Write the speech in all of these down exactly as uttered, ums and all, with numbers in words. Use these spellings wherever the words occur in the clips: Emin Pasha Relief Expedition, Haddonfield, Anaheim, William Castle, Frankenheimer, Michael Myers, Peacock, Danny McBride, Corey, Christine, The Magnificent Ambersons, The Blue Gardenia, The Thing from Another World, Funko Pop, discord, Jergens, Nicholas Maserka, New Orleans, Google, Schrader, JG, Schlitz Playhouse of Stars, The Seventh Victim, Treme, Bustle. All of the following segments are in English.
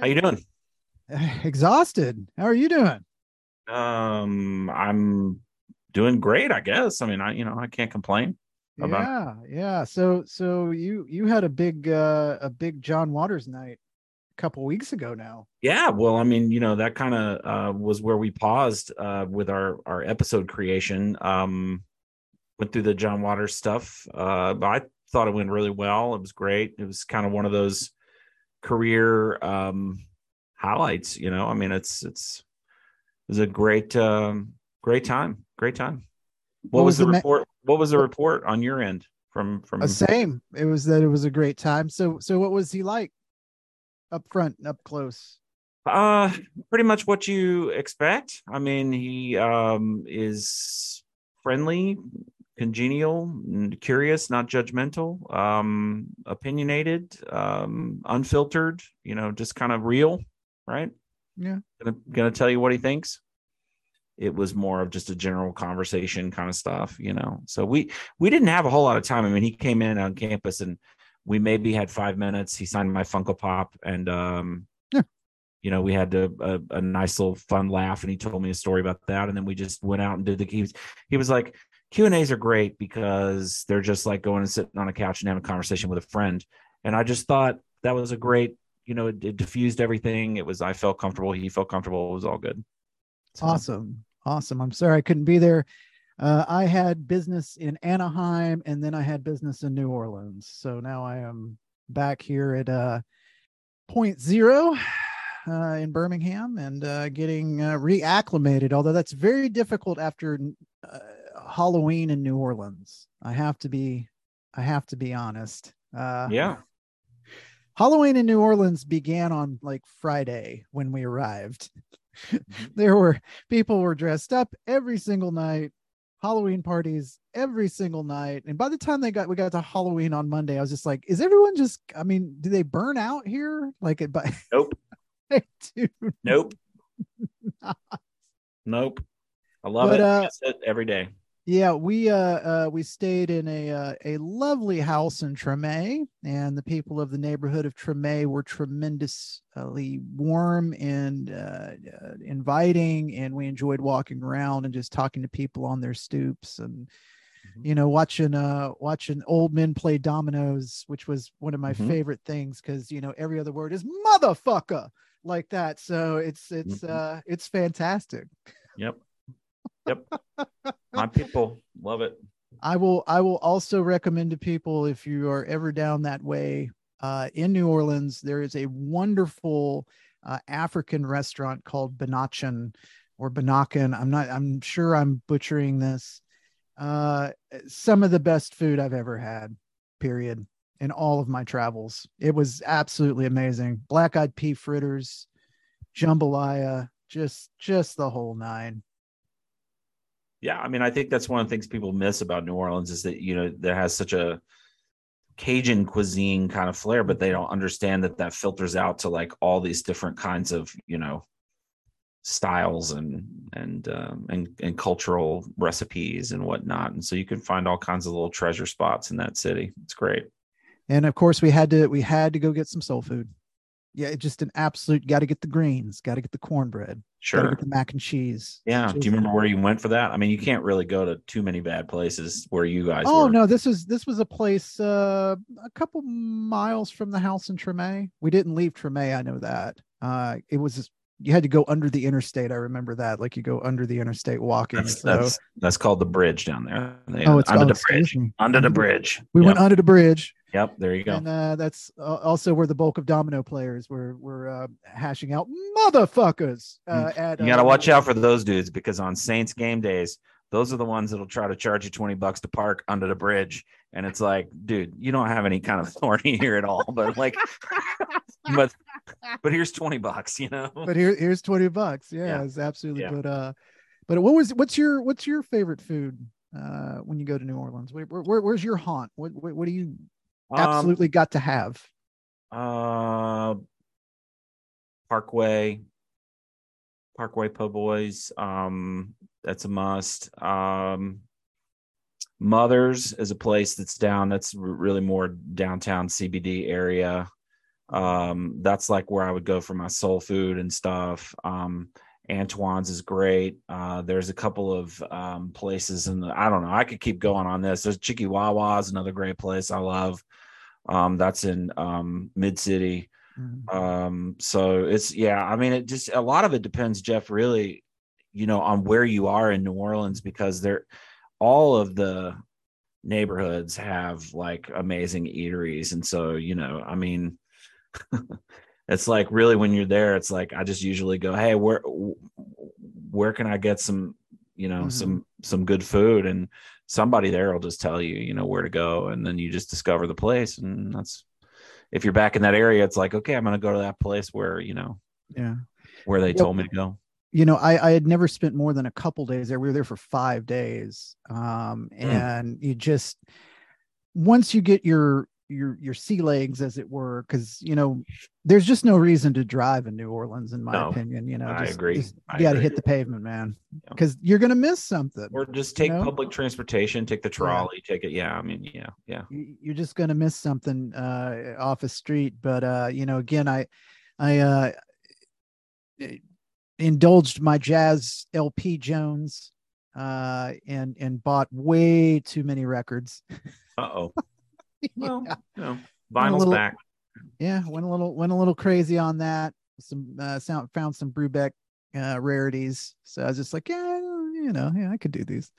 How you doing? Exhausted. How are you doing? Um, I'm doing great, I guess. I mean, I, you know, I can't complain. About yeah. Yeah. So, so you, you had a big, uh, a big John Waters night a couple weeks ago now. Yeah. Well, I mean, you know, that kind of, uh, was where we paused, uh, with our, our episode creation. Um, went through the John Waters stuff. Uh, but I thought it went really well. It was great. It was kind of one of those career, um, highlights, you know. I mean, it's, it's, it was a great, um, great time. Great time. What, what was, was the, the report? Ma- what was the report on your end from, from the same? It was that it was a great time. So, so what was he like up front, up close? Uh, pretty much what you expect. I mean, he, um, is friendly, congenial, curious, not judgmental, um, opinionated, um, unfiltered, you know, just kind of real, right? Yeah. Gonna, gonna tell you what he thinks. It was more of just a general conversation kind of stuff, you know? So we, we didn't have a whole lot of time. I mean, he came in on campus and we maybe had five minutes. He signed my Funko Pop and, um, yeah. you know, we had a, a, a nice little fun laugh and he told me a story about that. And then we just went out and did the, he was, he was like, Q and A's are great because they're just like going and sitting on a couch and having a conversation with a friend. And I just thought that was a great, you know, it, it diffused everything. It was, I felt comfortable. He felt comfortable. It was all good. So. Awesome. Awesome. I'm sorry I couldn't be there. Uh, I had business in Anaheim and then I had business in New Orleans. So now I am back here at uh, Point Zero uh, in Birmingham and uh, getting uh, reacclimated, although that's very difficult after uh, Halloween in New Orleans. I have to be, I have to be honest. Uh, yeah. Halloween in New Orleans began on like Friday when we arrived. There were people were dressed up every single night, Halloween parties every single night. And by the time they got, we got to Halloween on Monday, I was just like, is everyone just, I mean, do they burn out here? Like it, but nope. Dude, nope. Nope. I love but, it. Uh, it every day. Yeah. We, uh, uh, we stayed in a, uh, a lovely house in Treme, and the people of the neighborhood of Treme were tremendously warm and, uh, inviting. And we enjoyed walking around and just talking to people on their stoops and, mm-hmm. you know, watching, uh, watching old men play dominoes, which was one of my mm-hmm. favorite things. 'Cause you know, every other word is motherfucker like that. So it's, it's, mm-hmm. uh, it's fantastic. Yep. Yep. My people love it. I will I will also recommend to people, if you are ever down that way uh, in New Orleans, there is a wonderful uh, African restaurant called Banachan or Banacan. I'm not I'm sure I'm butchering this. Uh, some of the best food I've ever had, period, in all of my travels. It was absolutely amazing. Black-eyed pea fritters, jambalaya, just just the whole nine. Yeah, I mean, I think that's one of the things people miss about New Orleans is that, you know, there has such a Cajun cuisine kind of flair, but they don't understand that that filters out to like all these different kinds of, you know, styles and and um, and, and cultural recipes and whatnot. And so you can find all kinds of little treasure spots in that city. It's great. And of course, we had to we had to go get some soul food. Yeah, it's just an absolute, got to get the greens, got to get the cornbread, sure, gotta get the mac and cheese. Yeah. Cheese. Do you remember where you went for that? I mean, you can't really go to too many bad places where you guys Oh, were. no, this was this was a place uh, a couple miles from the house in Treme. We didn't leave Treme, I know that. Uh, it was just, you had to go under the interstate. I remember that, like you go under the interstate walking. That's so. that's, that's called the bridge down there. They, oh, it's under the bridge. Under, under the bridge. We yep. went under the bridge. Yep, there you go. And uh, that's uh, also where the bulk of domino players were were uh, hashing out motherfuckers. Uh, at, you got to uh, watch out for those dudes, because on Saints game days, those are the ones that'll try to charge you twenty bucks to park under the bridge. And it's like, dude, you don't have any kind of authority here at all. But like, but but here's twenty bucks, you know. But here here's twenty bucks. Yeah, yeah. It's absolutely. Yeah. But uh, but what was what's your what's your favorite food uh, when you go to New Orleans? Where, where where's your haunt? What what, what do you absolutely um, got to have? Uh, Parkway, Parkway Po' Boys. Um, that's a must. Um, Mother's is a place that's down. That's really more downtown C B D area. Um, that's like where I would go for my soul food and stuff. Um, Antoine's is great. Uh, there's a couple of um, places in the, I don't know, I could keep going on this. There's Chikiwawa is another great place I love. Um, that's in um, Mid-City. Mm-hmm. Um, so it's, yeah, I mean, it just, a lot of it depends, Jeff, really, you know, on where you are in New Orleans, because they're, all of the neighborhoods have like amazing eateries. And so, you know, I mean, it's like really when you're there, it's like, I just usually go, hey, where, where can I get some, you know, mm-hmm. some, some good food? And somebody there will just tell you, you know, where to go. And then you just discover the place. And that's, if you're back in that area, it's like, okay, I'm going to go to that place where, you know, yeah, where they yep. told me to go. You know, I, I had never spent more than a couple days there. We were there for five days. Um, and mm. you just, once you get your, your, your sea legs, as it were, cause you know, there's just no reason to drive in New Orleans, in my no, opinion, you know, just, I agree. Just, you got to hit the pavement, man. Yeah. Cause you're going to miss something. Or just take you know? public transportation, take the trolley, yeah. take it. Yeah. I mean, yeah. Yeah. You're just going to miss something, uh, off a street. But, uh, you know, again, I, I, uh, it, indulged my jazz L P Jones uh and and bought way too many records. Uh-oh. yeah. Well, you know, vinyl's little, back. Yeah, went a little went a little crazy on that. Some uh sound found some Brubeck uh rarities. So I was just like, yeah, you know, yeah, I could do these.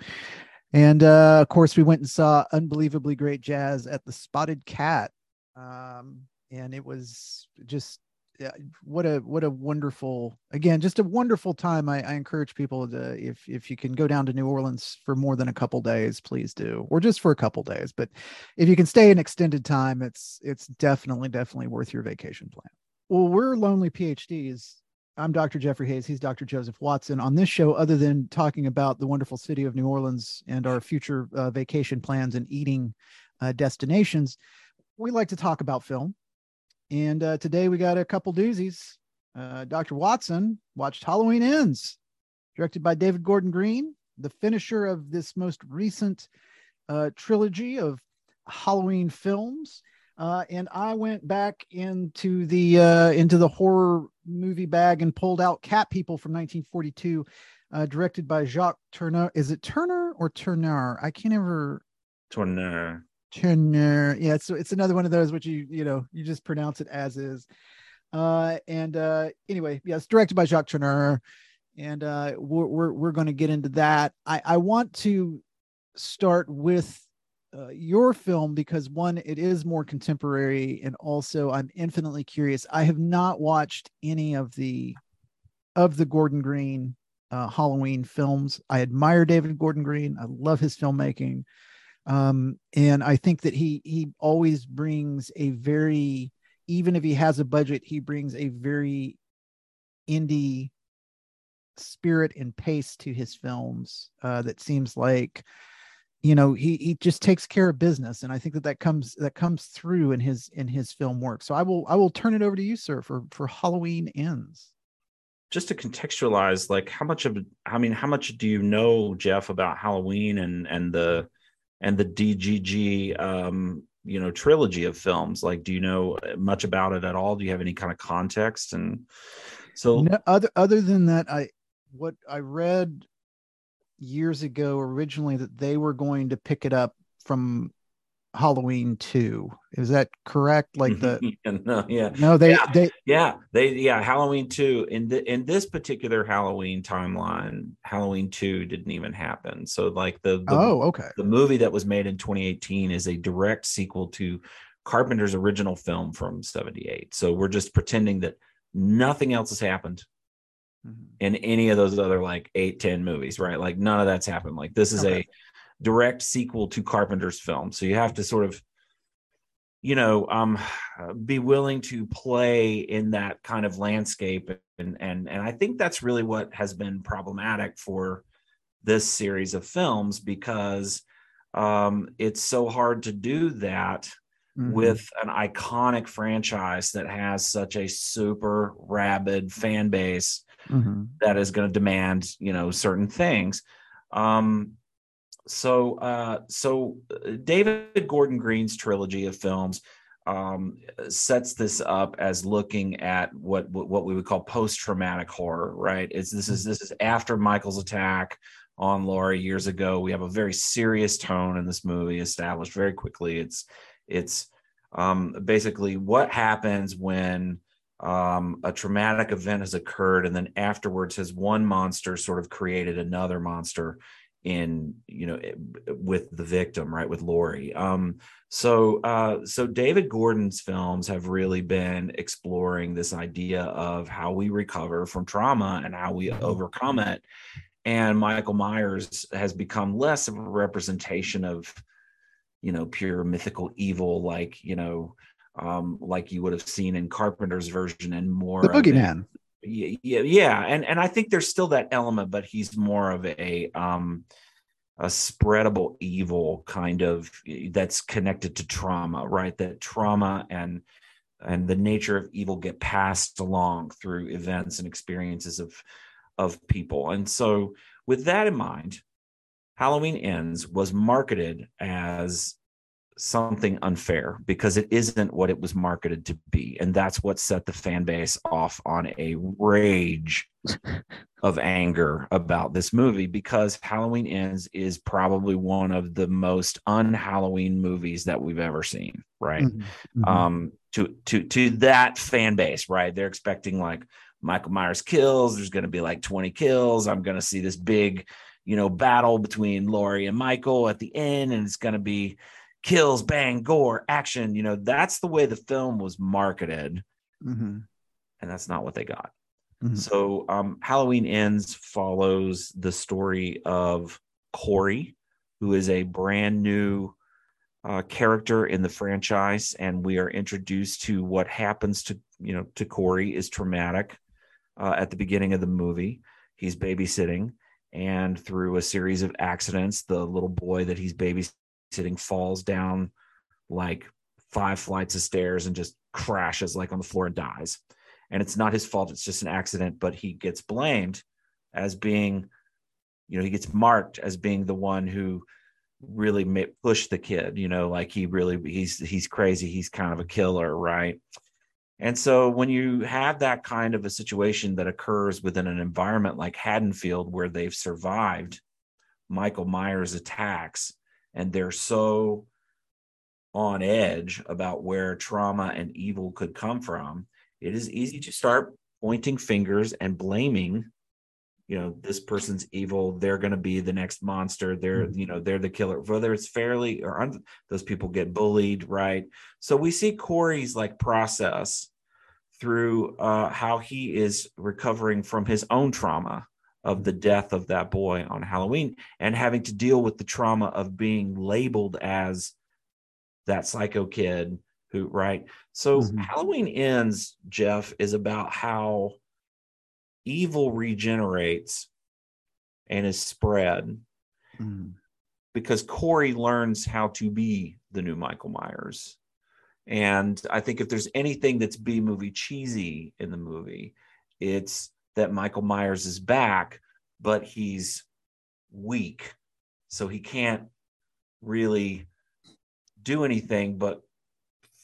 And uh of course we went and saw unbelievably great jazz at the Spotted Cat. Um and it was just Yeah, what a what a wonderful again just a wonderful time. I, I encourage people to, if if you can go down to New Orleans for more than a couple days, please do, or just for a couple days, but if you can stay an extended time, it's it's definitely definitely worth your vacation plan. Well, we're Lonely PhDs. I'm Doctor Jeffrey Hayes. He's Doctor Joseph Watson. On this show, other than talking about the wonderful city of New Orleans and our future uh, vacation plans and eating uh, destinations, we like to talk about film. And uh, today we got a couple doozies. Uh, Doctor Watson watched Halloween Ends, directed by David Gordon Green, the finisher of this most recent uh, trilogy of Halloween films. Uh, and I went back into the uh, into the horror movie bag and pulled out Cat People from nineteen forty-two, uh, directed by Jacques Tourneur. Is it Tourneur or Tourneur? I can't ever. Tourneur. Tourneur. Yeah, so it's another one of those which you you know you just pronounce it as is. Uh, and uh, anyway, yes, yeah, directed by Jacques Tourneur, and uh, we're we're, we're going to get into that. I, I want to start with uh, your film because one, it is more contemporary, and also I'm infinitely curious. I have not watched any of the of the Gordon Green uh, Halloween films. I admire David Gordon Green. I love his filmmaking. Um, and I think that he, he always brings a very, even if he has a budget, he brings a very indie spirit and pace to his films, uh, that seems like, you know, he, he just takes care of business. And I think that that comes, that comes through in his, in his film work. So I will, I will turn it over to you, sir, for, for Halloween Ends. Just to contextualize, like how much of, I mean, how much do you know, Jeff, about Halloween and, and the, and the D G G, um, you know, trilogy of films? Like, do you know much about it at all? Do you have any kind of context? And so no, other, other than that, I, what I read years ago, originally, that they were going to pick it up from Halloween two. Is that correct? Like the, no, yeah, no, they, yeah. they, yeah, they, yeah. Halloween two in the, in this particular Halloween timeline, Halloween two didn't even happen. So like the, the oh, okay. The movie that was made in twenty eighteen is a direct sequel to Carpenter's original film from seventy-eight. So we're just pretending that nothing else has happened mm-hmm. in any of those other like eight, ten movies, right? Like none of that's happened. Like this is okay. a, direct sequel to Carpenter's film. So you have to sort of, you know, um, be willing to play in that kind of landscape. And, and, and I think that's really what has been problematic for this series of films, because um, it's so hard to do that mm-hmm. with an iconic franchise that has such a super rabid fan base mm-hmm. that is going to demand, you know, certain things. Um, So, uh, so David Gordon Green's trilogy of films um, sets this up as looking at what what we would call post-traumatic horror, right? It's this is this is after Michael's attack on Laurie years ago. We have a very serious tone in this movie established very quickly. It's it's um, basically what happens when um, a traumatic event has occurred, and then afterwards has one monster sort of created another monster in, you know, with the victim, right, with Laurie. Um, so, uh, so David Gordon's films have really been exploring this idea of how we recover from trauma and how we overcome it. And Michael Myers has become less of a representation of, you know, pure mythical evil, like, you know, um, like you would have seen in Carpenter's version, and more the boogeyman. Yeah, yeah, yeah, and and I think there's still that element, but he's more of a um, a spreadable evil kind of that's connected to trauma, right? That trauma and and the nature of evil get passed along through events and experiences of of people. And so, with that in mind, Halloween Ends was marketed as something unfair because it isn't what it was marketed to be, and that's what set the fan base off on a rage of anger about this movie, because Halloween Ends is probably one of the most un-Halloween movies that we've ever seen, right? Mm-hmm. um to to to that fan base, right? They're expecting like Michael Myers kills, there's going to be like twenty kills, I'm going to see this big, you know, battle between Laurie and Michael at the end, and it's going to be kills, bang, gore, action. You know, that's the way the film was marketed. Mm-hmm. And that's not what they got. Mm-hmm. So um, Halloween Ends follows the story of Corey, who is a brand new uh, character in the franchise. And we are introduced to what happens to, you know, to Corey is traumatic uh, at the beginning of the movie. He's babysitting, and through a series of accidents, the little boy that he's babysitting sitting falls down like five flights of stairs and just crashes like on the floor and dies. And it's not his fault, it's just an accident, but he gets blamed as being, you know, he gets marked as being the one who really pushed the kid, you know, like he really, he's he's crazy, he's kind of a killer, right? And so when you have that kind of a situation that occurs within an environment like Haddonfield, where they've survived Michael Myers' attacks, and they're so on edge about where trauma and evil could come from, it is easy to start pointing fingers and blaming, you know, this person's evil. They're going to be the next monster. They're, you know, they're the killer, whether it's fairly or un- those people get bullied, right? So we see Corey's like process through uh, how he is recovering from his own trauma of the death of that boy on Halloween, and having to deal with the trauma of being labeled as that psycho kid who, right? So mm-hmm. Halloween Ends, Jeff, is about how evil regenerates and is spread, mm. because Corey learns how to be the new Michael Myers. And I think if there's anything that's B movie cheesy in the movie, it's that Michael Myers is back, but he's weak, so he can't really do anything. But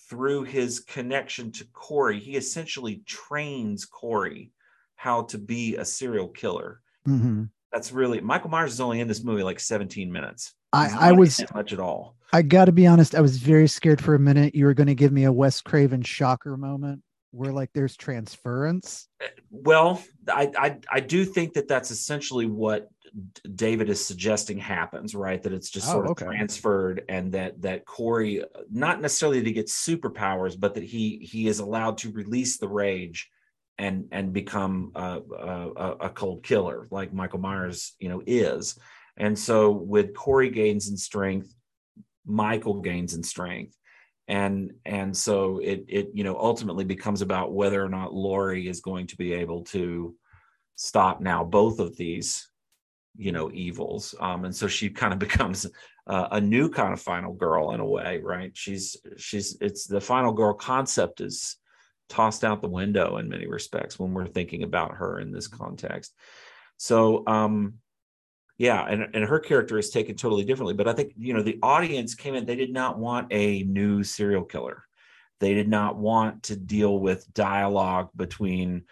through his connection to Corey, he essentially trains Corey how to be a serial killer. Mm-hmm. That's really, Michael Myers is only in this movie like seventeen minutes. He's I, I was much at all. I got to be honest, I was very scared for a minute you were going to give me a Wes Craven shocker moment, where like there's transference. Well, I, I I do think that that's essentially what David is suggesting happens, right? That it's just oh, sort of okay. transferred, and that that Corey, not necessarily that he gets superpowers, but that he he is allowed to release the rage and and become a, a, a cold killer like Michael Myers, you know, is. And so with Corey gains in strength, Michael gains in strength. And and so it it you know ultimately becomes about whether or not Laurie is going to be able to stop now both of these, you know, evils. Um, and so she kind of becomes uh, a new kind of final girl in a way, right? She's she's it's the final girl concept is tossed out the window in many respects when we're thinking about her in this context. So um, yeah, and, and her character is taken totally differently. But I think, you know, the audience came in, they did not want a new serial killer. They did not want to deal with dialogue between,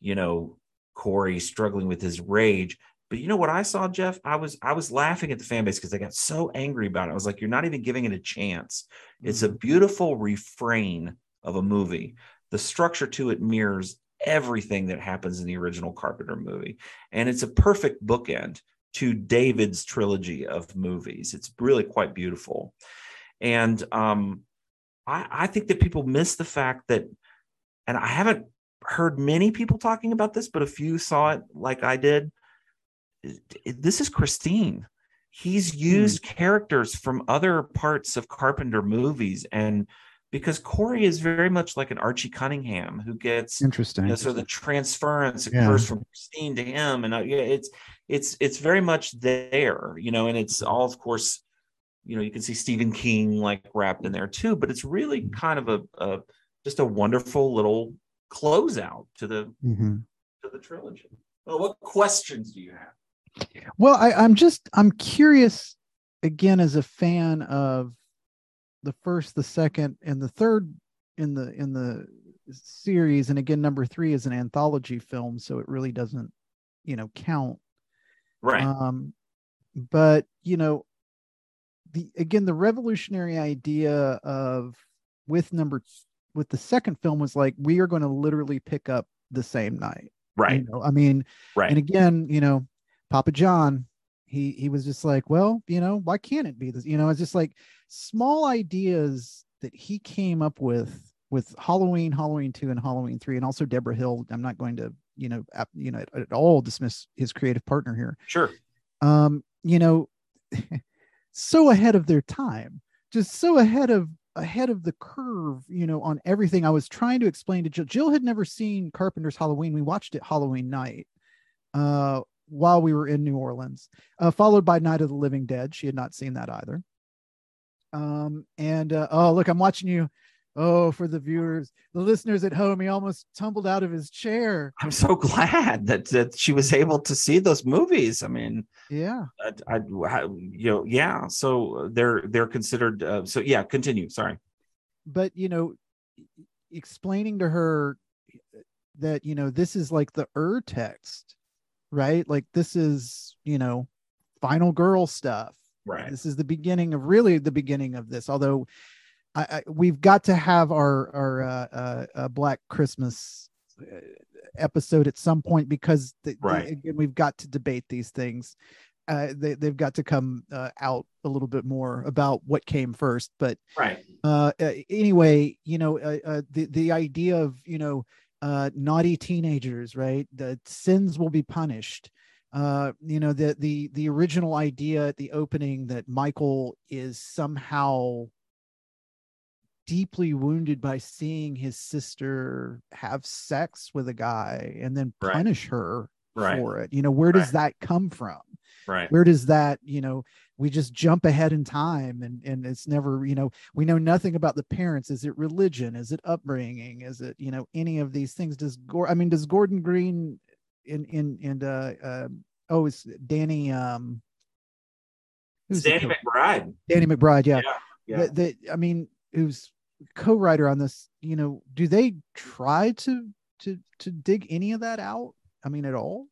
you know, Corey struggling with his rage. But you know what I saw, Jeff? I was I was laughing at the fan base because they got so angry about it. I was like, you're not even giving it a chance. Mm-hmm. It's a beautiful refrain of a movie. The structure to it mirrors everything that happens in the original Carpenter movie. And it's a perfect bookend to David's trilogy of movies. It's really quite beautiful. And um, I, I think that people miss the fact that, and I haven't heard many people talking about this, but a few saw it like I did. This is Christine. He's used hmm. characters from other parts of Carpenter movies. And because Corey is very much like an Archie Cunningham who gets interesting, you know, sort of the transference occurs yeah. from Christine to him. And uh, yeah, it's, it's, it's very much there, you know, and it's all, of course, you know, you can see Stephen King like wrapped in there too, but it's really kind of a, a just a wonderful little closeout to the, mm-hmm. to the trilogy. Well, what questions do you have? Well, I, I'm just, I'm curious again, as a fan of the first, the second, and the third in the in the series, and again number three is an anthology film, so it really doesn't, you know, count, right? Um but you know, the again the revolutionary idea of with number with the second film was like, we are going to literally pick up the same night, right? You know? I mean, right. And again, you know, Papa John, He he was just like, well, you know, why can't it be this? You know, it's just like small ideas that he came up with with Halloween, Halloween two, and Halloween three, and also Deborah Hill. I'm not going to, you know, ap- you know, at, at all dismiss his creative partner here. Sure. Um, you know, so ahead of their time, just so ahead of ahead of the curve, you know, on everything. I was trying to explain to Jill. Jill had never seen Carpenter's Halloween. We watched it Halloween night. Uh. While we were in New Orleans, uh, followed by Night of the Living Dead. She had not seen that either. Um, and uh, oh, look, I'm watching you. Oh, for the viewers, the listeners at home, he almost tumbled out of his chair. I'm so glad that, that she was able to see those movies. I mean, yeah, I, I, I you know, yeah. So they're they're considered. Uh, so yeah, continue. Sorry, but you know, explaining to her that, you know, this is like the Ur text. Right. Like this is, you know, Final Girl stuff. Right. This is the beginning of really the beginning of this. Although I, I we've got to have our, our uh, uh, uh, Black Christmas episode at some point, because the, right. the, again, we've got to debate these things. Uh, they, they've got to come uh, out a little bit more about what came first. But right. Uh, anyway, you know, uh, uh, the, the idea of, you know, Uh, naughty teenagers, right? The sins will be punished. Uh, you know, the the the original idea at the opening that Michael is somehow deeply wounded by seeing his sister have sex with a guy and then punish right. her right. for it. You know, where does right. that come from? Right. Where does that, you know, we just jump ahead in time and, and it's never, you know, we know nothing about the parents. Is it religion? Is it upbringing? Is it, you know, any of these things? Does Gore, I mean, does Gordon Green in, in, and, uh, uh, oh, it's Danny, um, who's Danny McBride. Danny McBride. Yeah. yeah, yeah. The, the, I mean, who's co-writer on this, you know, do they try to, to, to dig any of that out? I mean, at all?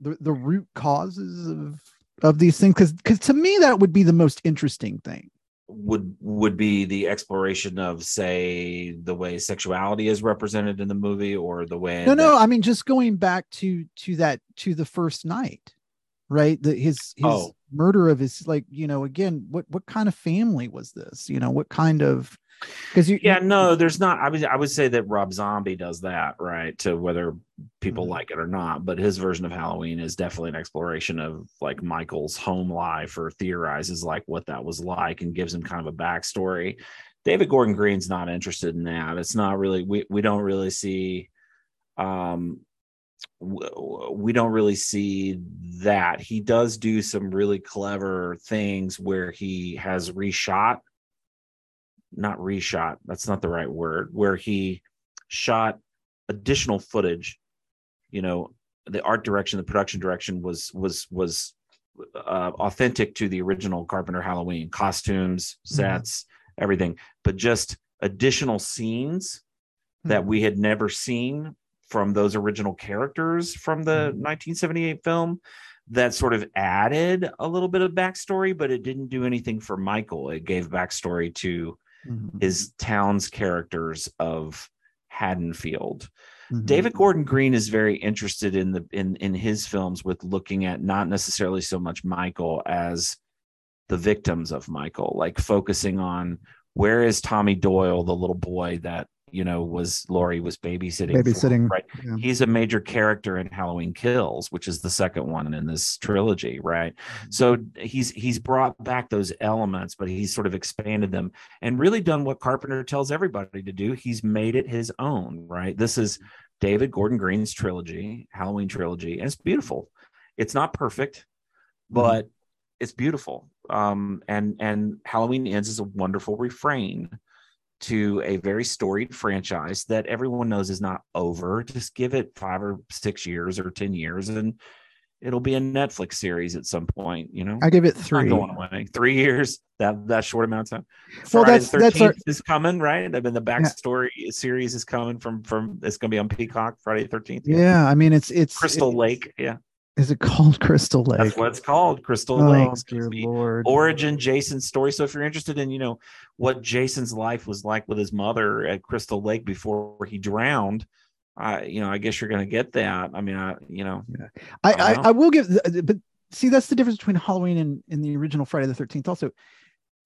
The, the root causes of of these things, because because to me that would be the most interesting thing, would would be the exploration of, say, the way sexuality is represented in the movie, or the way no that- no I mean just going back to to that to the first night, right? The his his oh. murder of his, like, you know, again, what what kind of family was this, you know, what kind of, because you yeah no there's not I would I would say that Rob Zombie does that, right, to whether people mm-hmm. like it or not, but his version of Halloween is definitely an exploration of like Michael's home life, or theorizes like what that was like and gives him kind of a backstory. David Gordon Green's not interested in that. It's not really, we we don't really see um we don't really see that. He does do some really clever things where he has reshot not reshot that's not the right word where he shot additional footage. You know, the art direction, the production direction was was was uh, authentic to the original Carpenter Halloween costumes, sets, mm-hmm. everything, but just additional scenes mm-hmm. that we had never seen from those original characters from the mm-hmm. nineteen seventy-eight film that sort of added a little bit of backstory, but it didn't do anything for Michael. It gave backstory to mm-hmm. his town's characters of Haddonfield. Mm-hmm. David Gordon Green is very interested in the in in his films with looking at not necessarily so much Michael as the victims of Michael, like focusing on where is Tommy Doyle, the little boy that, you know, was Laurie was babysitting. Babysitting, for, right? Yeah. He's a major character in Halloween Kills, which is the second one in this trilogy, right? Mm-hmm. So he's he's brought back those elements, but he's sort of expanded them and really done what Carpenter tells everybody to do. He's made it his own, right? This is David Gordon Green's trilogy, Halloween trilogy, and it's beautiful. It's not perfect, but mm-hmm. it's beautiful. Um, and and Halloween Ends is a wonderful refrain to a very storied franchise that everyone knows is not over. Just give it five or six years or ten years and it'll be a Netflix series at some point, you know. I give it three. It's not going away. Three years, that that short amount of time. Well, Friday that's, the thirteenth that's our... is coming, right? I mean, the backstory yeah. series is coming from from it's gonna be on Peacock, Friday the thirteenth. Yeah, yeah I mean it's it's Crystal it's, Lake, yeah. Is it called Crystal Lake? That's what it's called, Crystal oh, Lake. Dear Lord. Origin Jason's story. So if you're interested in, you know, what Jason's life was like with his mother at Crystal Lake before he drowned, uh, you know, I guess you're going to get that. I mean, I, you know, yeah. I, I, I, know. I will give, but see, that's the difference between Halloween and, and the original Friday the thirteenth. Also,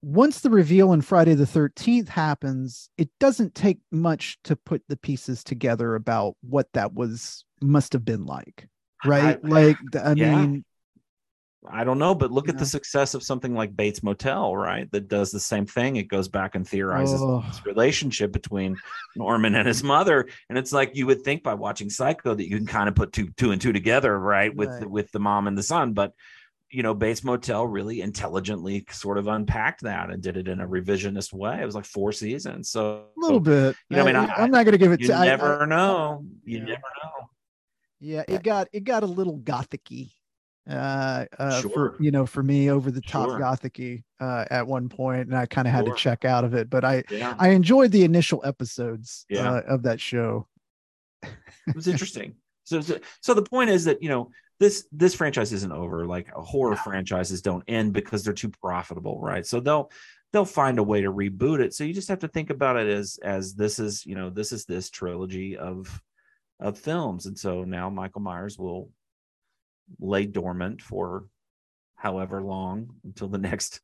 once the reveal in Friday the thirteenth happens, it doesn't take much to put the pieces together about what that was must have been like. Right, I, like I yeah. mean, I don't know, but look yeah. at the success of something like Bates Motel, right? That does the same thing. It goes back and theorizes oh. this relationship between Norman and his mother, and it's like you would think by watching Psycho that you can kind of put two two and two together, right? With right. with the mom and the son, but you know, Bates Motel really intelligently sort of unpacked that and did it in a revisionist way. It was like four seasons, so a little bit. You know, I, I mean, I, I'm not going to give it. You to, never I, I, know. You yeah. never know. Yeah, it got it got a little gothic-y, uh, uh, sure. for, you know, for me over the top sure. gothic-y uh, at one point, and I kind of sure. had to check out of it. But I yeah. I enjoyed the initial episodes yeah. uh, of that show. It was interesting. So, so so the point is that, you know, this this franchise isn't over. Like horror yeah. franchises don't end because they're too profitable, right? So they'll they'll find a way to reboot it. So you just have to think about it as as this is, you know, this is this trilogy of. of films. And so now Michael Myers will lay dormant for however long until the next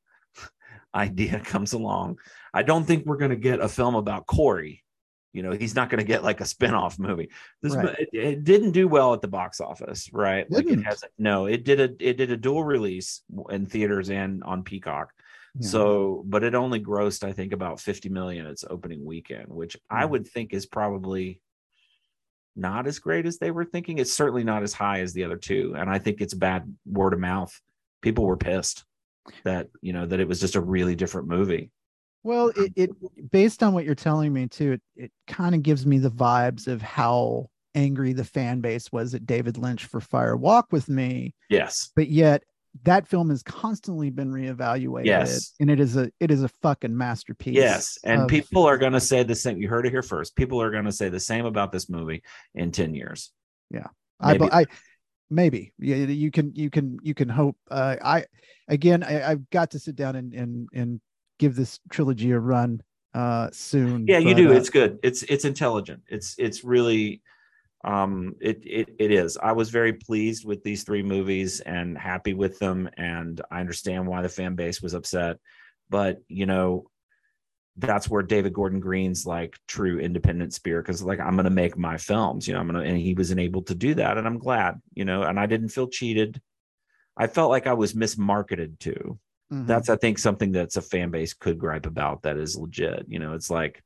idea comes along. I don't think we're going to get a film about Corey. You know, he's not going to get like a spinoff movie. This right. it, it didn't do well at the box office, right? Like it hasn't. No, it did a it did a dual release in theaters and on Peacock. Yeah. So, but it only grossed, I think, about fifty million its opening weekend, which yeah. I would think is probably not as great as they were thinking. It's certainly not as high as the other two, and I think it's bad word of mouth. People were pissed that, you know, that it was just a really different movie. Well, it, it based on what you're telling me too, it, it kind of gives me the vibes of how angry the fan base was at David Lynch for Fire Walk with Me. Yes, but yet that film has constantly been reevaluated, yes. and it is a it is a fucking masterpiece. Yes, and of- people are going to say the same. You heard it here first. People are going to say the same about this movie in ten years. Yeah, maybe. I, I maybe yeah, you can you can you can hope. Uh, I again, I, I've got to sit down and and and give this trilogy a run uh, soon. Yeah, but, you do. Uh, it's good. It's it's intelligent. It's it's really. Um, it, it, it is, I was very pleased with these three movies and happy with them. And I understand why the fan base was upset, but you know, that's where David Gordon Green's like true independent spirit. Cause like, I'm going to make my films, you know, I'm going to, and he wasn't able to do that. And I'm glad, you know, and I didn't feel cheated. I felt like I was mismarketed to. Mm-hmm. That's, I think, something that's a fan base could gripe about that is legit. You know, it's like,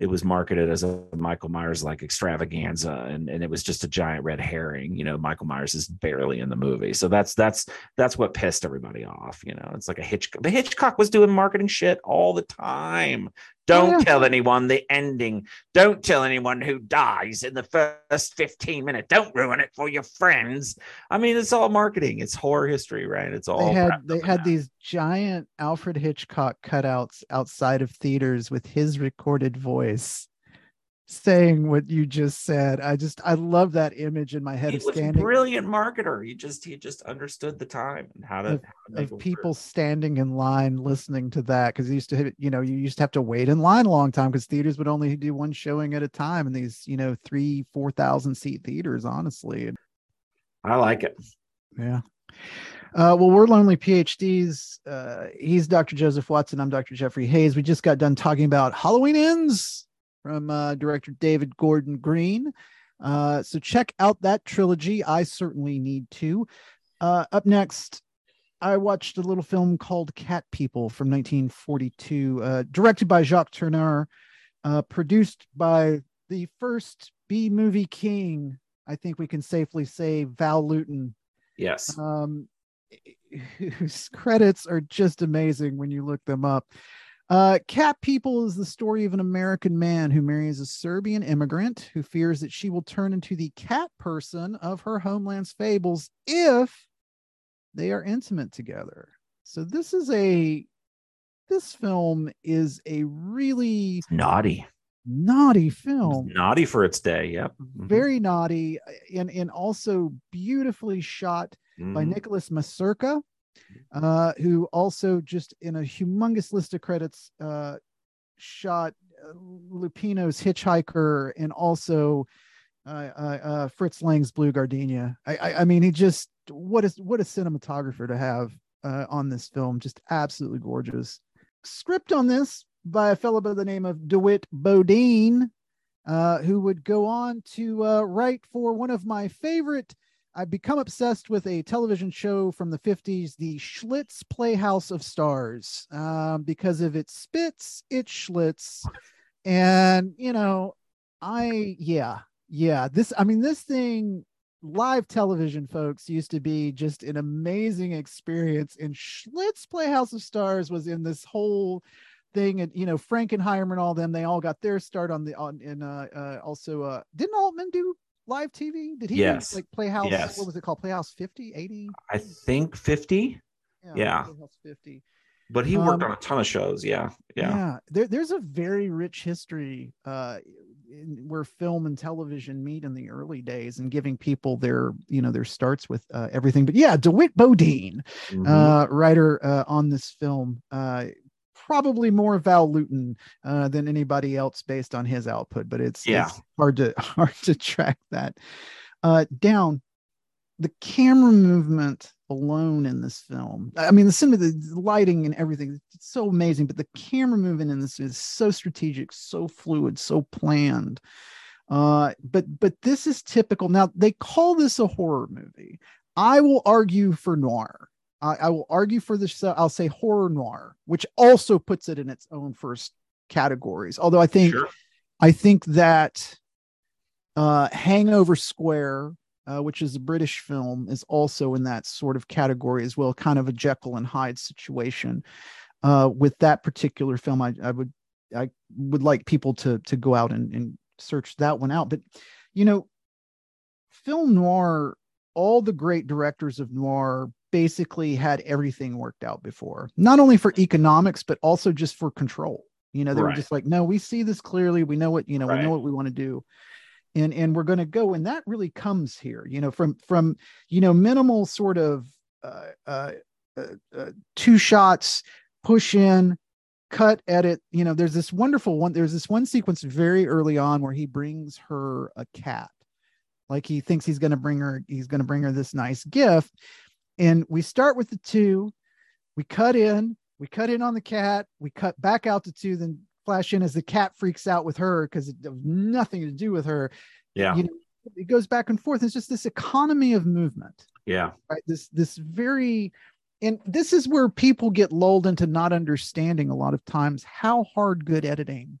it was marketed as a Michael Myers like extravaganza, and, and it was just a giant red herring. You know, Michael Myers is barely in the movie, so that's that's that's what pissed everybody off. You know, it's like a Hitchcock. But Hitchcock was doing marketing shit all the time. Don't yeah. tell anyone the ending. Don't tell anyone who dies in the first fifteen minutes. Don't ruin it for your friends. I mean, it's all marketing. It's horror history, right? It's all. They had, they had these giant Alfred Hitchcock cutouts outside of theaters with his recorded voice saying what you just said. I just, I love that image in my head. He was a brilliant marketer. He just, he just understood the time and how to. Of, of people standing in line listening to that, because he used to, you know, you used to have to wait in line a long time because theaters would only do one showing at a time in these, you know, three, four thousand seat theaters. Honestly, I like it. Yeah. Uh, well, we're Lonely PhDs. Uh, he's Doctor Joseph Watson. I'm Doctor Jeffrey Hayes. We just got done talking about Halloween Ends from uh, director David Gordon Green. Uh, so check out that trilogy. I certainly need to. Uh, up next, I watched a little film called Cat People from nineteen forty-two, uh, directed by Jacques Tourneur, uh, produced by the first B-movie king, I think we can safely say, Val Lewton. Yes. Um, whose credits are just amazing when you look them up. Uh, Cat People is the story of an American man who marries a Serbian immigrant who fears that she will turn into the cat person of her homeland's fables if they are intimate together. So this is a, this film is a really naughty, naughty film. Naughty for its day. Yep. Mm-hmm. Very naughty. And, and also beautifully shot mm. by Nicholas Maserka. Uh, who also, just in a humongous list of credits, uh, shot Lupino's Hitchhiker and also uh, uh, uh, Fritz Lang's Blue Gardenia. I, I, I mean, he just, what is what a cinematographer to have uh, on this film. Just absolutely gorgeous. Script on this by a fellow by the name of DeWitt Bodine, uh, who would go on to uh, write for one of my favorite. I've become obsessed with a television show from the fifties, the Schlitz Playhouse of Stars, um, because if it spits, it Schlitz. And, you know, I, yeah, yeah, this, I mean, this thing, live television, folks, used to be just an amazing experience. And Schlitz Playhouse of Stars was in this whole thing. And, you know, Frankenheimer and all them, they all got their start on the, on, in, uh, uh also, uh, didn't Altman do live T V? Did he yes. do, like Playhouse? Yes. What was it called? Playhouse fifty, eighty? I think fifty. Yeah. yeah. Playhouse fifty. But he worked um, on a ton of shows. Yeah. Yeah. yeah. There, there's a very rich history uh, in, where film and television meet in the early days and giving people their, you know, their starts with uh, everything. But yeah, DeWitt Bodine, mm-hmm. uh, writer uh, on this film, uh, probably more Val Lewton uh, than anybody else based on his output, but it's, yeah. it's hard to hard to track that uh, down. The camera movement alone in this film, I mean, the cinema, the lighting and everything, it's so amazing, but the camera movement in this is so strategic, so fluid, so planned. Uh, but but this is typical. Now, they call this a horror movie. I will argue for noir. I will argue for this. Uh, I'll say horror noir, which also puts it in its own first categories. Although I think, sure. I think that uh, Hangover Square, uh, which is a British film, is also in that sort of category as well. Kind of a Jekyll and Hyde situation uh, with that particular film. I, I would, I would like people to to go out and, and search that one out. But you know, film noir, all the great directors of noir basically had everything worked out before, not only for economics, but also just for control. You know, they right. were just like, no, we see this clearly. We know what, you know, right. we know what we want to do. And, and we're going to go. And that really comes here, you know, from, from, you know, minimal sort of uh, uh, uh, uh, two shots, push in, cut, edit. You know, there's this wonderful one. There's this one sequence very early on where he brings her a cat. Like he thinks he's going to bring her, he's going to bring her this nice gift. And we start with the two, we cut in, we cut in on the cat, we cut back out to two, then flash in as the cat freaks out with her because it has nothing to do with her. Yeah. You know, it goes back and forth. It's just this economy of movement. Yeah. Right. This, this very, and this is where people get lulled into not understanding a lot of times how hard good editing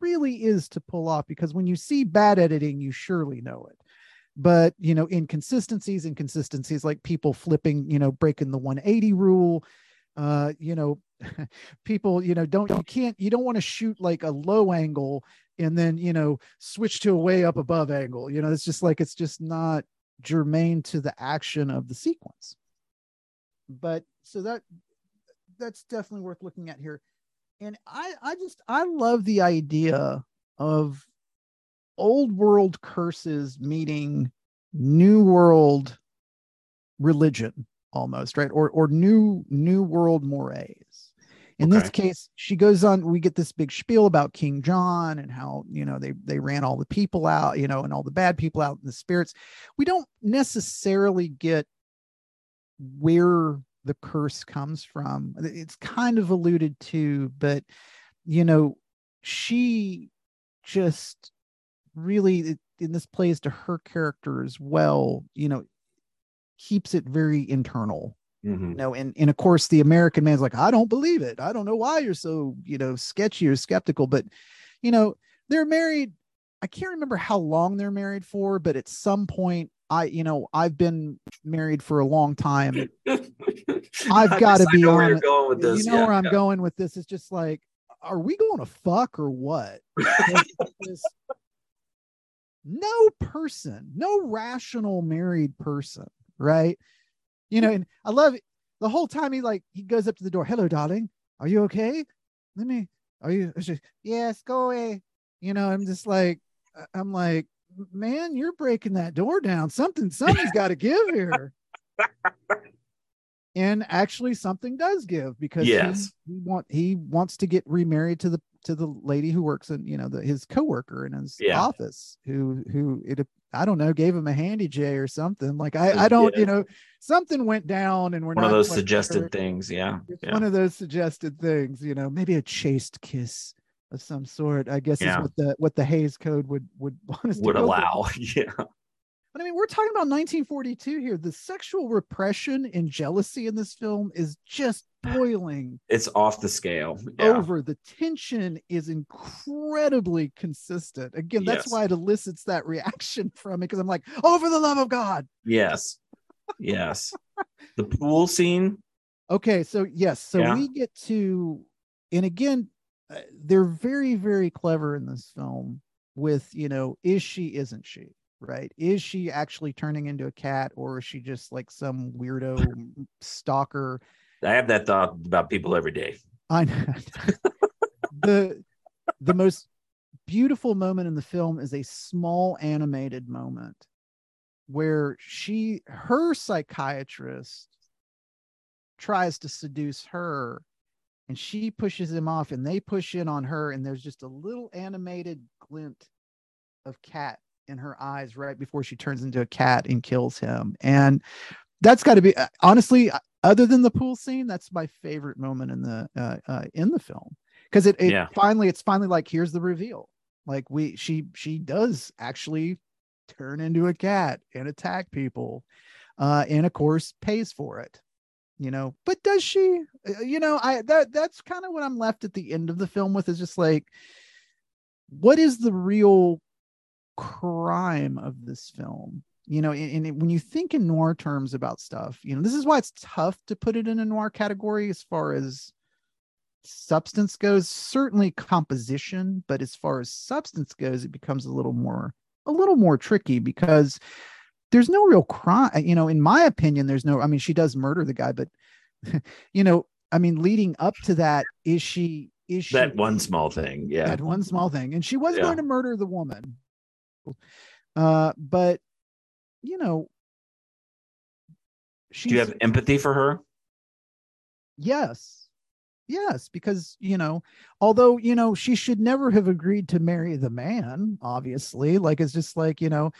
really is to pull off, because when you see bad editing, you surely know it. But, you know, inconsistencies, inconsistencies like people flipping, you know, breaking the one eighty rule, uh, you know, people, you know, don't, you can't, you don't want to shoot like a low angle and then, you know, switch to a way up above angle. You know, it's just like, it's just not germane to the action of the sequence. But so that, that's definitely worth looking at here. And I, I just, I love the idea of old world curses meeting new world religion almost, right? Or, or new, new world mores. In okay. this case, she goes on, we get this big spiel about King John and how, you know, they, they ran all the people out, you know, and all the bad people out and the spirits. We don't necessarily get where the curse comes from. It's kind of alluded to, but, you know, she just really, and this plays to her character as well, you know, keeps it very internal. Mm-hmm. You know, and, and of course the American man's like, I don't believe it. I don't know why you're so, you know, sketchy or skeptical. But, you know, they're married. I can't remember how long they're married for, but at some point, I, you know, I've been married for a long time. I've got to be on it. You know where I'm going with this. It's just like, are we going to fuck or what? No person, no rational married person, right? You know, and I love it. The whole time he like, he goes up to the door. Hello, darling. Are you okay? Let me, are you? Just, yes, go away. You know, I'm just like, I'm like, man, you're breaking that door down. Something, something's got to give here. And actually something does give, because yes. he, he, want, he wants to get remarried to the to the lady who works in, you know, the, his coworker in his yeah. office, who who it I don't know, gave him a handy J or something. Like I, I don't, yeah. you know, something went down, and we're one not of those suggested hurt. things. Yeah. It's yeah. one of those suggested things, you know, maybe a chaste kiss of some sort, I guess yeah. is what the what the Hays Code would would want us would to allow. Yeah. But I mean, we're talking about nineteen forty-two here. The sexual repression and jealousy in this film is just boiling. It's off the scale. Yeah. Over. The tension is incredibly consistent. Again, that's yes. why it elicits that reaction from me, because I'm like, oh, for the love of God. Yes. Yes. The pool scene. Okay. So, yes. So yeah. we get to, and again, they're very, very clever in this film with, you know, is she, isn't she? Right? Is she actually turning into a cat, or is she just like some weirdo stalker? I have that thought about people every day. I know. the the most beautiful moment in the film is a small animated moment where she her psychiatrist tries to seduce her, and she pushes him off, and they push in on her, and there's just a little animated glint of cat in her eyes right before she turns into a cat and kills him. And that's got to be, honestly, other than the pool scene, that's my favorite moment in the uh, uh in the film, because it, it yeah. finally it's finally like, here's the reveal, like we she she does actually turn into a cat and attack people, uh and of course pays for it, you know. But does she, you know, I that that's kind of what I'm left at the end of the film with, is just like, what is the real crime of this film? You know, and, and when you think in noir terms about stuff, you know, this is why it's tough to put it in a noir category as far as substance goes. Certainly composition, but as far as substance goes, it becomes a little more a little more tricky, because there's no real crime, you know, in my opinion. There's no, I mean, she does murder the guy, but you know, I mean, leading up to that, is she is she that one small thing, yeah that one small thing and she was yeah. going to murder the woman. Uh, but you know, do you have empathy for her? Yes, yes, because you know, although you know, she should never have agreed to marry the man, obviously. Like, it's just like, you know,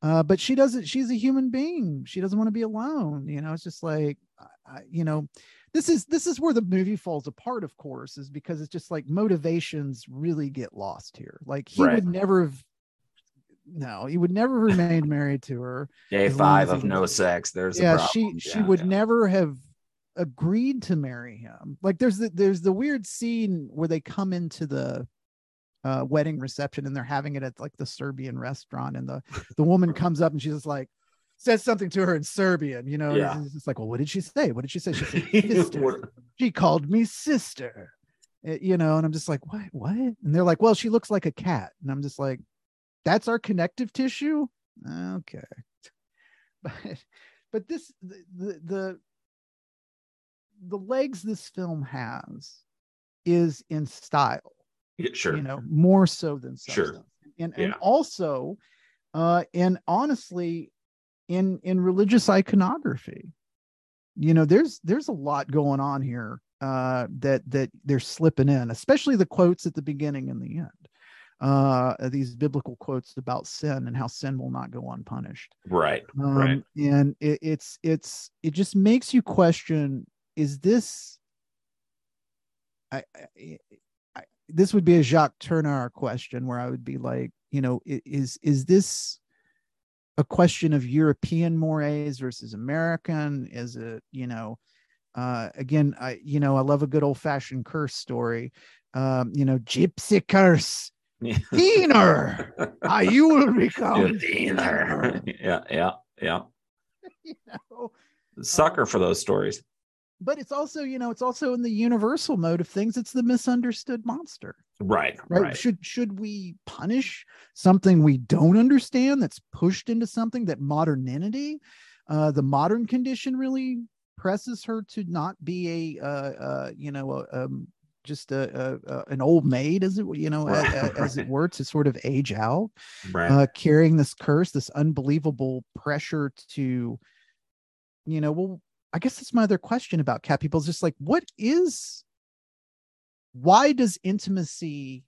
uh, but she doesn't. She's a human being. She doesn't want to be alone. You know, it's just like, I, you know, this is this is where the movie falls apart. Of course, is because it's just like motivations really get lost here. Like, he right. would never have. No, he would never remain married to her. Day five of no sex. There's yeah, a problem. She, she yeah, would yeah. never have agreed to marry him. Like, there's the, there's the weird scene where they come into the uh, wedding reception, and they're having it at like the Serbian restaurant, and the, the woman comes up and she's just like, says something to her in Serbian, you know. Yeah. It's, it's like, well, what did she say? What did she say? She said, sister. She called me sister. It, you know, and I'm just like, what? What? And they're like, well, she looks like a cat. And I'm just like, that's our connective tissue. Okay. But but this the the the, the legs this film has is in style. Yeah, sure. You know, more so than substance. Sure. And yeah. and also uh and honestly in in religious iconography. You know, there's there's a lot going on here uh that that they're slipping in, especially the quotes at the beginning and the end. Uh, these biblical quotes about sin and how sin will not go unpunished. Right. Um, right. And it, it's, it's, it just makes you question, is this, I, I, I this would be a Jacques Tourneur question where I would be like, you know, is, is this a question of European mores versus American? Is it, you know, uh, again, I, you know, I love a good old fashioned curse story. Um, you know, gypsy curse. Diener, I you will become Diener. Yeah, yeah, yeah. You know, sucker um, for those stories. But it's also, you know, it's also in the universal mode of things. It's the misunderstood monster, right? Right. right. Should should we punish something we don't understand? That's pushed into something that modernity, uh, the modern condition, really presses her to not be a, uh, uh, you know, a. Um, just a, a, a an old maid, as it you know, right, a, a, as it were, to sort of age out, right. uh, carrying this curse, this unbelievable pressure to, you know, well, I guess that's my other question about Cat People is just like, what is, why does intimacy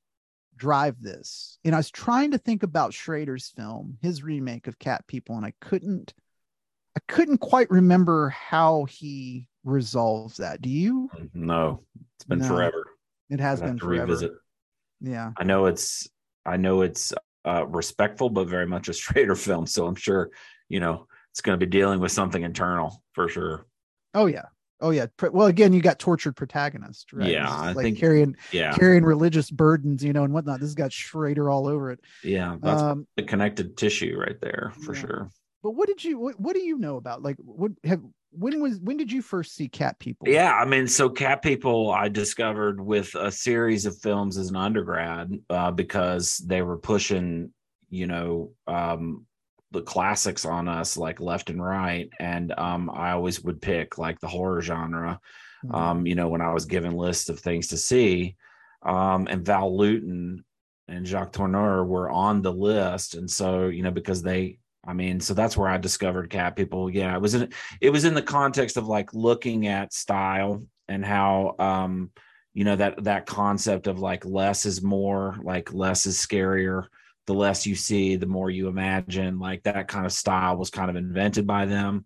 drive this? And I was trying to think about Schrader's film, his remake of Cat People, and I couldn't, I couldn't quite remember how he resolves that. Do you? No. It's been no, forever. It has I'd been forever. Revisit. Yeah, I know it's. I know it's uh, respectful, but very much a Schrader film. So I'm sure you know it's going to be dealing with something internal for sure. Oh yeah, oh yeah. Well, again, you got tortured protagonist, right? Yeah, I like think carrying yeah. carrying religious burdens, you know, and whatnot. This has got Schrader all over it. Yeah, that's um, the connected tissue right there for yeah. sure. But what did you? What, what do you know about? Like, what have? When was when did you first see Cat People? Yeah, I mean, so Cat People I discovered with a series of films as an undergrad uh, because they were pushing, you know, um, the classics on us like left and right, and um, I always would pick like the horror genre, mm-hmm. um, you know, when I was given lists of things to see, um, and Val Lewton and Jacques Tourneur were on the list, and so you know because they. I mean, so that's where I discovered Cat People. Yeah, it was in it was in the context of like looking at style and how, um, you know, that that concept of like less is more, like less is scarier. The less you see, the more you imagine. Like that kind of style was kind of invented by them,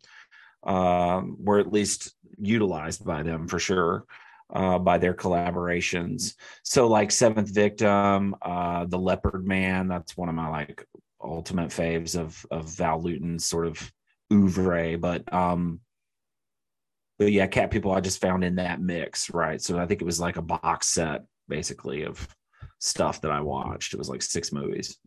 um, or at least utilized by them for sure. Uh, by their collaborations. So like Seventh Victim, uh, The Leopard Man. That's one of my like. ultimate faves of of Val Lewton's sort of oeuvre, but um but yeah, Cat People I just found in that mix, right? So I think it was like a box set basically of stuff that I watched. It was like six movies.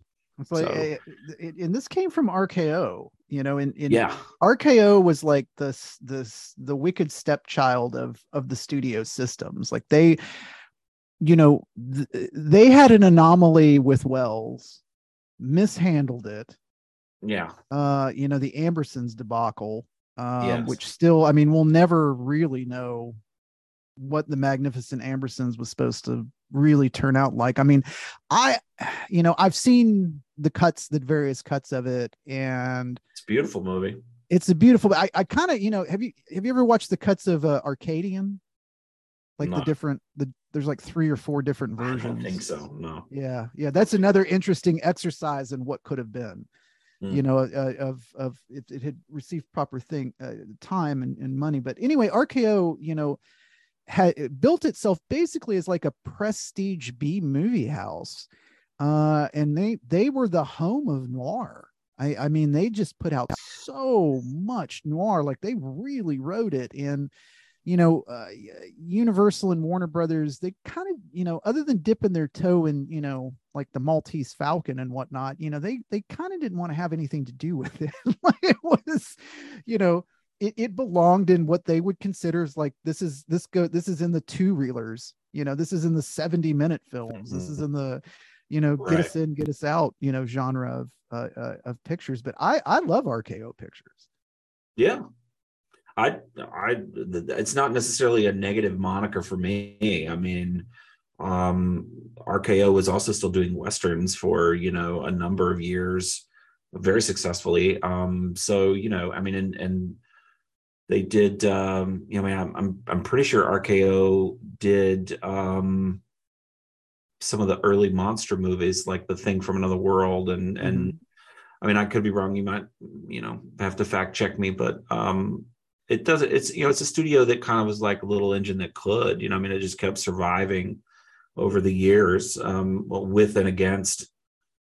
It's like, so, it, it, and this came from R K O, you know, and, and yeah, R K O was like this this the wicked stepchild of of the studio systems. Like they, you know, th- they had an anomaly with Wells. Mishandled it, yeah. Uh, you know, the Ambersons debacle, uh, yes. which still, I mean, we'll never really know what The Magnificent Ambersons was supposed to really turn out like. I mean, I, you know, I've seen the cuts, the various cuts of it, and it's a beautiful movie. It's a beautiful. I, I kind of, you know, have you have you ever watched the cuts of uh, Arcadian? Like no. the different, the there's like three or four different versions. I don't think so. No. Yeah, yeah. That's another interesting exercise in what could have been, mm. you know, uh, of of it, it had received proper thing, uh, time and, and money. But anyway, R K O, you know, had it built itself basically as like a prestige B movie house, uh, and they they were the home of noir. I I mean, they just put out so much noir, like they really wrote it in. you know, uh, Universal and Warner Brothers, they kind of, you know, other than dipping their toe in, you know, like the Maltese Falcon and whatnot, you know, they, they kind of didn't want to have anything to do with it. Like it was, you know, it, it belonged in what they would consider as like, this is, this go, this is in the two reelers, you know, this is in the seventy minute films. Mm-hmm. This is in the, you know, right. get us in, get us out, you know, genre of, uh, uh, of pictures. But I, I love R K O pictures. Yeah. I, I, it's not necessarily a negative moniker for me. I mean, um, R K O was also still doing Westerns for, you know, a number of years, very successfully. Um, so, you know, I mean, and, and they did, um, you know, I mean, I'm, I'm, I'm pretty sure R K O did um, some of the early monster movies, like The Thing from Another World and, mm-hmm. and I mean, I could be wrong. You might, you know, have to fact check me, but, um, it doesn't, it's, you know, it's a studio that kind of was like a little engine that could, you know, I mean, it just kept surviving over the years um, with and against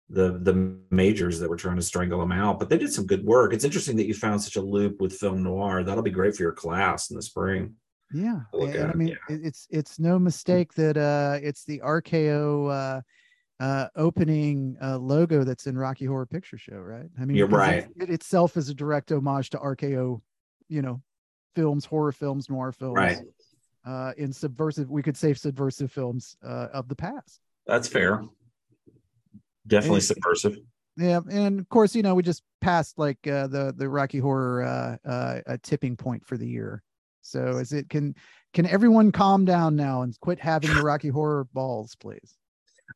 the the majors that were trying to strangle them out, but they did some good work. It's interesting that you found such a loop with film noir. That'll be great for your class in the spring. Yeah. And, and I mean, yeah. it's, it's no mistake that uh, it's the R K O uh, uh, opening uh, logo that's in Rocky Horror Picture Show, right? I mean, you're right. It, it itself is a direct homage to R K O, you know, films, horror films, noir films, right. uh, in subversive, we could say subversive films uh, of the past. That's fair. Definitely and, subversive. Yeah. And of course, you know, we just passed like uh, the, the Rocky Horror uh, uh, a tipping point for the year. So is it, can, can everyone calm down now and quit having the Rocky Horror balls, please?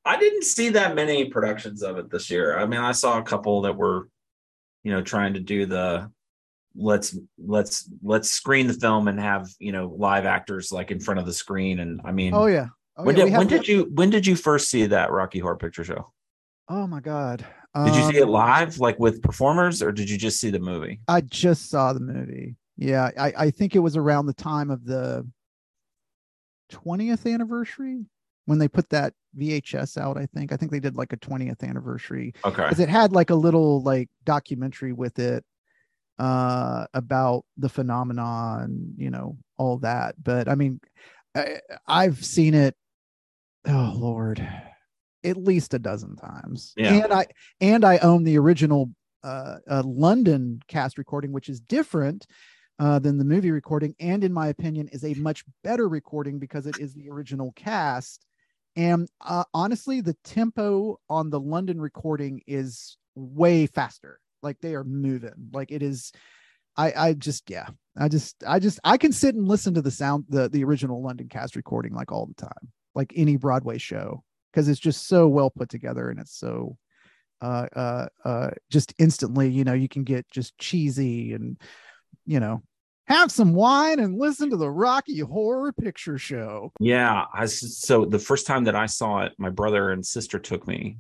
I didn't see that many productions of it this year. I mean, I saw a couple that were, you know, trying to do the, let's let's let's screen the film and have, you know, live actors like in front of the screen. And I mean, oh yeah, oh, when, yeah. Did, when did you when did you first see that Rocky Horror Picture Show? Oh my god, um, did you see it live, like with performers, or did you just see the movie? I just saw the movie. Yeah, I I think it was around the time of the twentieth anniversary when they put that V H S out. I think I think they did like a twentieth anniversary. Okay, because it had like a little like documentary with it uh about the phenomenon, you know, all that. But I mean, I, I've seen it, oh Lord, at least a dozen times. Yeah. And I and I own the original uh, uh London cast recording, which is different uh than the movie recording, and in my opinion is a much better recording because it is the original cast. And uh, honestly, the tempo on the London recording is way faster. Like they are moving, like it is. I, I just, yeah, I just, I just, I can sit and listen to the sound, the, the original London cast recording, like all the time, like any Broadway show, because it's just so well put together. And it's so uh, uh, uh, just instantly, you know, you can get just cheesy and, you know, have some wine and listen to the Rocky Horror Picture Show. Yeah. I, so the first time that I saw it, my brother and sister took me.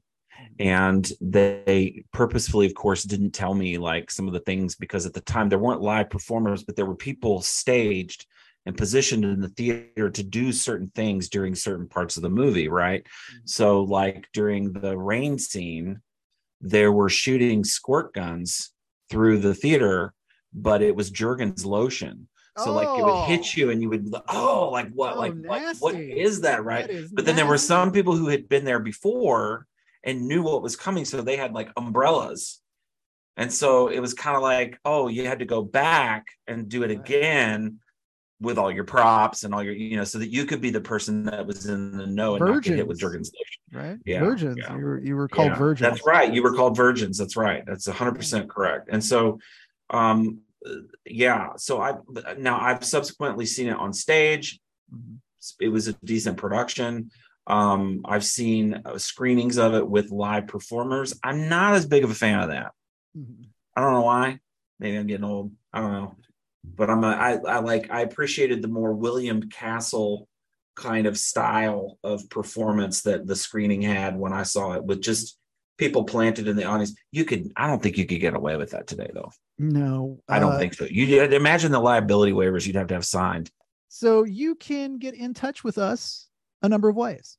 And they purposefully, of course, didn't tell me like some of the things, because at the time there weren't live performers, but there were people staged and positioned in the theater to do certain things during certain parts of the movie. Right. So like during the rain scene, they were shooting squirt guns through the theater, but it was Jergens lotion. So oh. like it would hit you and you would, oh, like what, oh, like, like what is that? Right. That is but then nasty. There were some people who had been there before and knew what was coming, so they had like umbrellas, and so it was kind of like, oh, you had to go back and do it again with all your props and all your, you know, so that you could be the person that was in the know and virgins. Not get hit with Jergens lotion, right? Yeah, virgins. Yeah. You were you were called yeah. virgins. That's right. You were called virgins. That's right. That's one hundred percent correct. And so, um, yeah. So I now I've subsequently seen it on stage. It was a decent production. Um, I've seen uh, screenings of it with live performers. I'm not as big of a fan of that. Mm-hmm. I don't know why. Maybe I'm getting old. I don't know. But I'm a, I, I like I appreciated the more William Castle kind of style of performance that the screening had when I saw it, with just people planted in the audience. You could I don't think you could get away with that today, though. No, I don't uh, think so. You imagine the liability waivers you'd have to have signed. So you can get in touch with us a number of ways.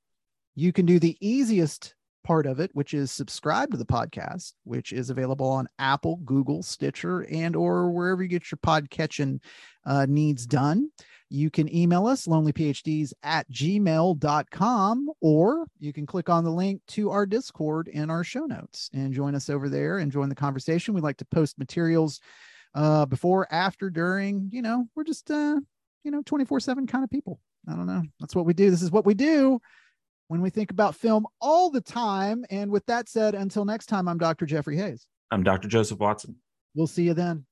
You can do the easiest part of it, which is subscribe to the podcast, which is available on Apple, Google, Stitcher, and or wherever you get your podcatching uh, needs done. You can email us lonely p h d s at gmail dot com, or you can click on the link to our Discord in our show notes and join us over there and join the conversation. We like to post materials uh, before, after, during, you know, we're just, uh, you know, twenty-four seven kind of people. I don't know. That's what we do. This is what we do when we think about film all the time. And with that said, until next time, I'm Doctor Jeffrey Hayes. I'm Doctor Joseph Watson. We'll see you then.